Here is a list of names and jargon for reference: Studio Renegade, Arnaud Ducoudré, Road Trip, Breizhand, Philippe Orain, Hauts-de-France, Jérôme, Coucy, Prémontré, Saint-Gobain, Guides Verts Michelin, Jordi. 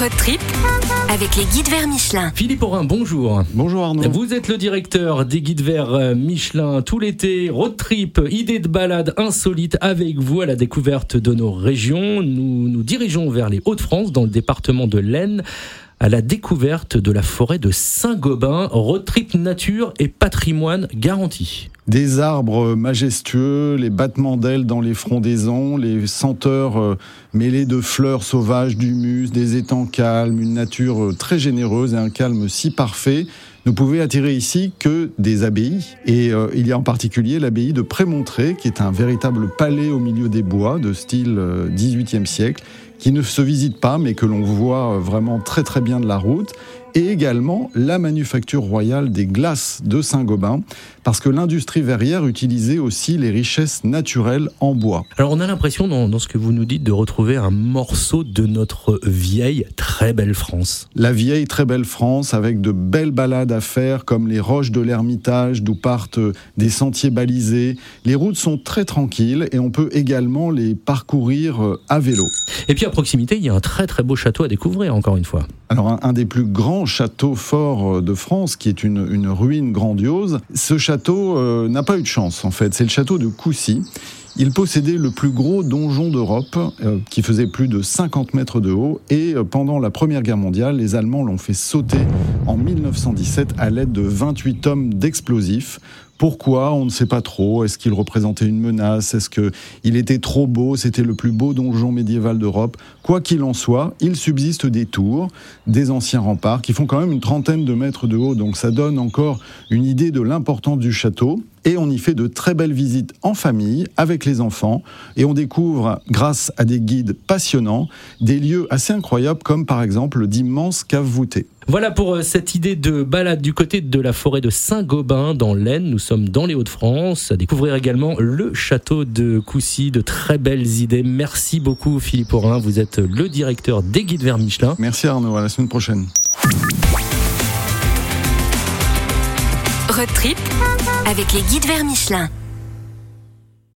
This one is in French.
Road Trip avec les Guides Verts Michelin. Philippe Orain, bonjour. Bonjour Arnaud. Vous êtes le directeur des Guides Verts Michelin. Tout l'été, Road Trip, idées de balades insolites avec vous à la découverte de nos régions. Nous nous dirigeons vers les Hauts-de-France, dans le département de l'Aisne, à la découverte de la forêt de Saint-Gobain. Road Trip nature et patrimoine garanti. Des arbres majestueux, les battements d'ailes dans les frondaisons, les senteurs mêlées de fleurs sauvages, d'humus, des étangs calmes, une nature très généreuse et un calme si parfait, ne pouvaient attirer ici que des abbayes. Et il y a en particulier l'abbaye de Prémontré, qui est un véritable palais au milieu des bois de style XVIIIe siècle, qui ne se visite pas mais que l'on voit vraiment très très bien de la route. Et également la manufacture royale des glaces de Saint-Gobain, parce que l'industrie verrière utilisait aussi les richesses naturelles en bois. Alors on a l'impression, dans ce que vous nous dites, de retrouver un morceau de notre vieille, très belle France. La vieille, très belle France, avec de belles balades à faire, comme les roches de l'Ermitage, d'où partent des sentiers balisés. Les routes sont très tranquilles et on peut également les parcourir à vélo. Et puis à proximité, il y a un très très beau château à découvrir, encore une fois. Alors un des plus grands châteaux forts de France, qui est une ruine grandiose. Ce château n'a pas eu de chance en fait, c'est le château de Coucy. Il possédait le plus gros donjon d'Europe, qui faisait plus de 50 mètres de haut, et pendant la Première Guerre mondiale, les Allemands l'ont fait sauter en 1917 à l'aide de 28 tonnes d'explosifs. Pourquoi ? On ne sait pas trop. Est-ce qu'il représentait une menace ? Est-ce qu'il était trop beau ? C'était le plus beau donjon médiéval d'Europe. Quoi qu'il en soit, il subsiste des tours, des anciens remparts qui font quand même une trentaine de mètres de haut. Donc ça donne encore une idée de l'importance du château. Et on y fait de très belles visites en famille, avec les enfants. Et on découvre, grâce à des guides passionnants, des lieux assez incroyables, comme par exemple d'immenses caves voûtées. Voilà pour cette idée de balade du côté de la forêt de Saint-Gobain, dans l'Aisne. Nous sommes dans les Hauts-de-France. À découvrir également le château de Coucy. De très belles idées. Merci beaucoup Philippe Orain. Vous êtes le directeur des Guides Verts Michelin. Merci Arnaud. À la semaine prochaine. Road Trip avec les Guides Verts Michelin.